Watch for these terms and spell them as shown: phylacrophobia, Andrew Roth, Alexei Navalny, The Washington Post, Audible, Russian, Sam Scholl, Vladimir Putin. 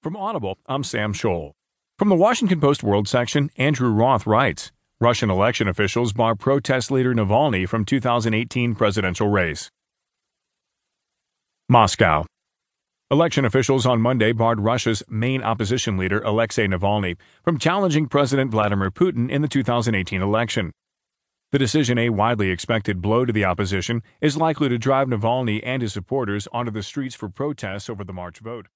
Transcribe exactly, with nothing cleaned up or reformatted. From Audible, I'm Sam Scholl. From the Washington Post World section, Andrew Roth writes, Russian election officials bar protest leader Navalny from two thousand eighteen presidential race. Moscow. Election officials on Monday barred Russia's main opposition leader, Alexei Navalny, from challenging President Vladimir Putin in the two thousand eighteen election. The decision, a widely expected blow to the opposition, is likely to drive Navalny and his supporters onto the streets for protests over the March vote.